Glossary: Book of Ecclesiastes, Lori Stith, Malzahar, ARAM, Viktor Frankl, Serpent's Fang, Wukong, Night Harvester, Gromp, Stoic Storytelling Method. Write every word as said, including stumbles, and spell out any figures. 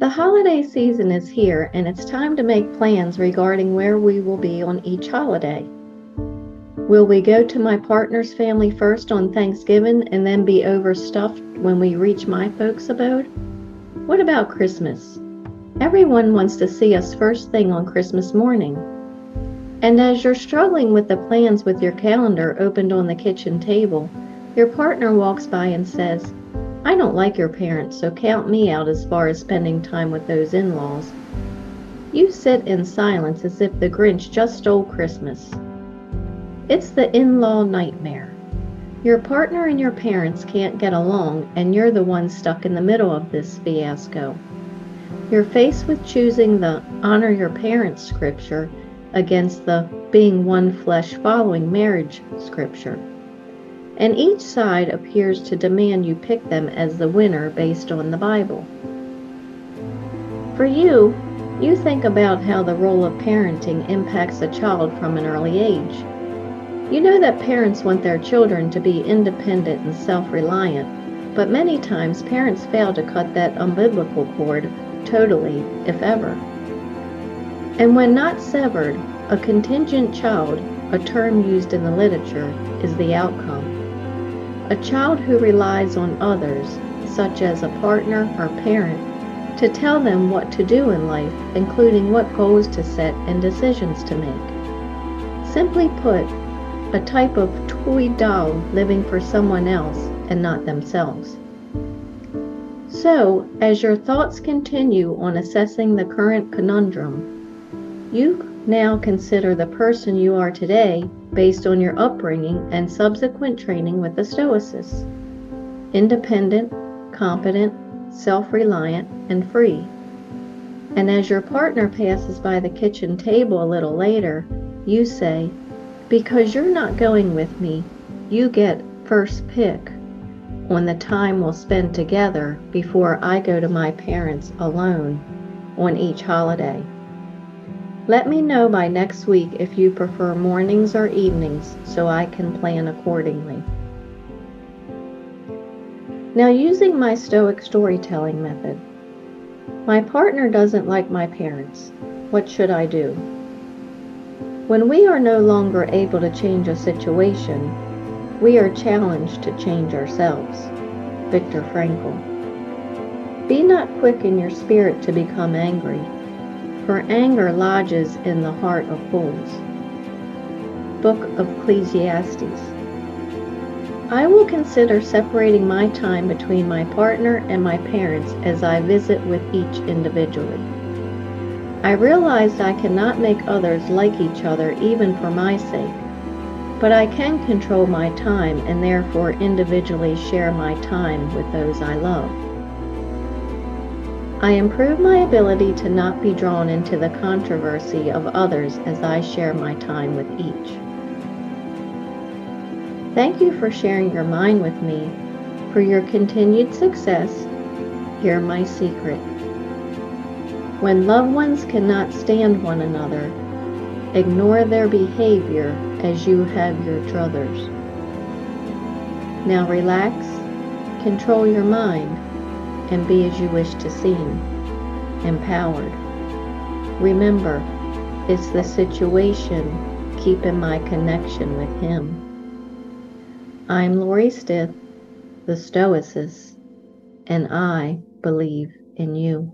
The holiday season is here, and it's time to make plans regarding where we will be on each holiday. Will we go to my partner's family first on Thanksgiving and then be overstuffed when we reach my folks' abode? What about Christmas? Everyone wants to see us first thing on Christmas morning. And as you're struggling with the plans with your calendar opened on the kitchen table, your partner walks by and says, "I don't like your parents, so count me out as far as spending time with those in-laws." You sit in silence as if the Grinch just stole Christmas. It's the in-law nightmare. Your partner and your parents can't get along, and you're the one stuck in the middle of this fiasco. You're faced with choosing the honor your parents scripture against the being one flesh following marriage scripture. And each side appears to demand you pick them as the winner based on the Bible. For you, you think about how the role of parenting impacts a child from an early age. You know that parents want their children to be independent and self-reliant, but many times parents fail to cut that umbilical cord totally, if ever. And when not severed, a contingent child, a term used in the literature, is the outcome. A child who relies on others, such as a partner or parent, to tell them what to do in life, including what goals to set and decisions to make. Simply put, a type of toy doll living for someone else and not themselves. So, as your thoughts continue on assessing the current conundrum, you now consider the person you are today based on your upbringing and subsequent training with the Stoics. Independent, competent, self-reliant, and free. And as your partner passes by the kitchen table a little later, you say, "Because you're not going with me, you get first pick on the time we'll spend together before I go to my parents alone on each holiday. Let me know by next week if you prefer mornings or evenings so I can plan accordingly." Now, using my Stoic storytelling method, my partner doesn't like my parents. What should I do? When we are no longer able to change a situation, we are challenged to change ourselves. Viktor Frankl. Be not quick in your spirit to become angry, for anger lodges in the heart of fools. Book of Ecclesiastes. I will consider separating my time between my partner and my parents as I visit with each individually. I realized I cannot make others like each other even for my sake, but I can control my time and therefore individually share my time with those I love. I improve my ability to not be drawn into the controversy of others as I share my time with each. Thank you for sharing your mind with me. For your continued success, hear my secret. When loved ones cannot stand one another, ignore their behavior as you have your druthers. Now relax, control your mind, and be as you wish to seem, empowered. Remember, it's the situation keeping my connection with Him. I'm Lori Stith, the Stoicist, and I believe in you.